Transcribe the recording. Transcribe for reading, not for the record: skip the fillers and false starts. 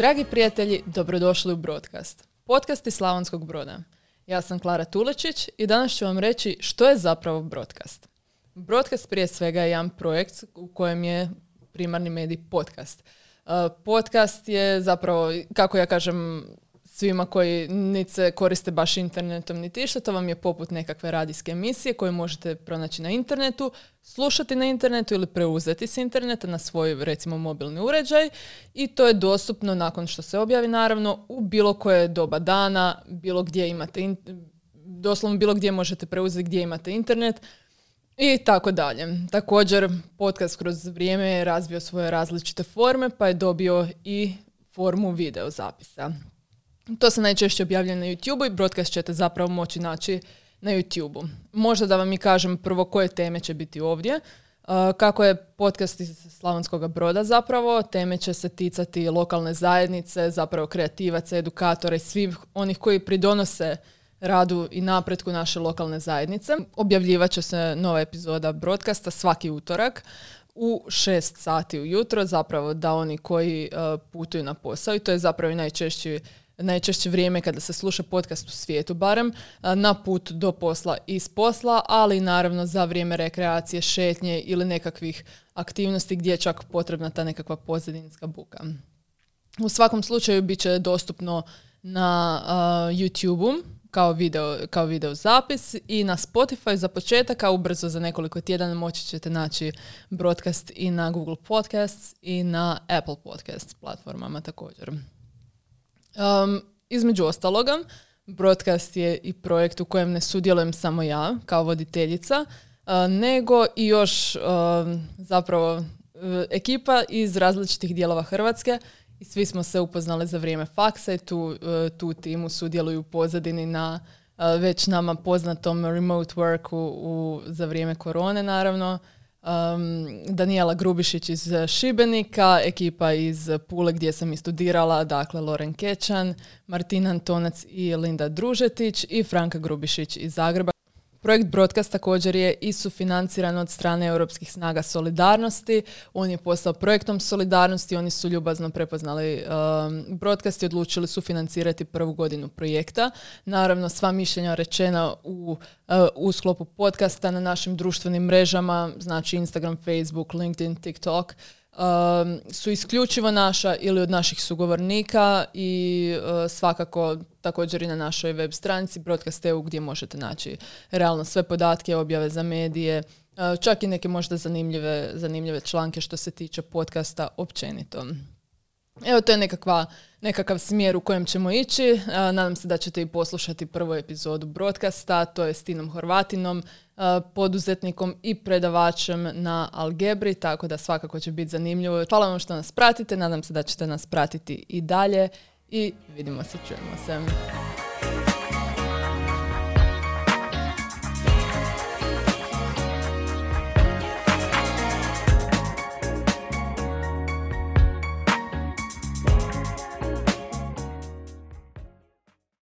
Dragi prijatelji, dobrodošli u Brodcast, podcast iz Slavonskog Broda. Ja sam Klara Tulečić i danas ću vam reći što je zapravo Brodcast. Brodcast prije svega je jedan projekt u kojem je primarni medij podcast. Podcast je zapravo, kako ja kažem, svima koji niti se koriste baš internetom niti išta, to vam je poput nekakve radijske emisije koje možete pronaći na internetu, slušati na internetu ili preuzeti s interneta na svoj, recimo, mobilni uređaj, i to je dostupno nakon što se objavi, naravno, u bilo koje doba dana, bilo gdje imate doslovno bilo gdje možete preuzeti gdje imate internet i tako dalje. Također, podcast kroz vrijeme je razvio svoje različite forme, pa je dobio i formu video zapisa. To se najčešće objavlja na YouTube i Brodcast ćete zapravo moći naći na YouTube. Možda da vam i kažem prvo koje teme će biti ovdje. Kako je podcast iz Slavonskog Broda zapravo, teme će se ticati lokalne zajednice, zapravo kreativaca, edukatora i svih onih koji pridonose radu i napretku naše lokalne zajednice. Objavljivat će se nova epizoda Brodcasta svaki utorak u 6 sati ujutro, zapravo da oni koji putuju na posao, i to je zapravo najčešće vrijeme kada se sluša podcast u svijetu, barem na put do posla, iz posla, ali naravno za vrijeme rekreacije, šetnje ili nekakvih aktivnosti gdje je čak potrebna ta nekakva pozadinska buka. U svakom slučaju bit će dostupno na YouTube-u kao video zapis i na Spotify za početak, a ubrzo za nekoliko tjedana moći ćete naći Brodcast i na Google Podcasts i na Apple Podcasts platformama također. Između ostaloga, Brodcast je i projekt u kojem ne sudjelujem samo ja kao voditeljica, nego i još ekipa iz različitih dijelova Hrvatske, i svi smo se upoznali za vrijeme faksa i tu timu sudjeluju u pozadini na već nama poznatom remote worku za vrijeme korone, naravno. Daniela Grubišić iz Šibenika, ekipa iz Pule gdje sam i studirala, dakle Loren Kečan, Martina Antonac i Linda Družetić, i Franka Grubišić iz Zagreba. Projekt Brodcast također je i sufinanciran od strane Europskih snaga Solidarnosti. On je postao projektom Solidarnosti, oni su ljubazno prepoznali Brodcast i odlučili sufinancirati prvu godinu projekta. Naravno, sva mišljenja rečena u sklopu podcasta na našim društvenim mrežama, znači Instagram, Facebook, LinkedIn, TikTok, su isključivo naša ili od naših sugovornika, i svakako također i na našoj web stranici brodcast.eu gdje možete naći realno sve podatke, objave za medije, čak i neke možda zanimljive članke što se tiče podcasta općenito. Evo, to je nekakav smjer u kojem ćemo ići. Nadam se da ćete i poslušati prvu epizodu Brodcasta, to je s Tinom Horvatinom, poduzetnikom i predavačem na Algebri, tako da svakako će biti zanimljivo. Hvala vam što nas pratite, nadam se da ćete nas pratiti i dalje, i vidimo se, čujemo se.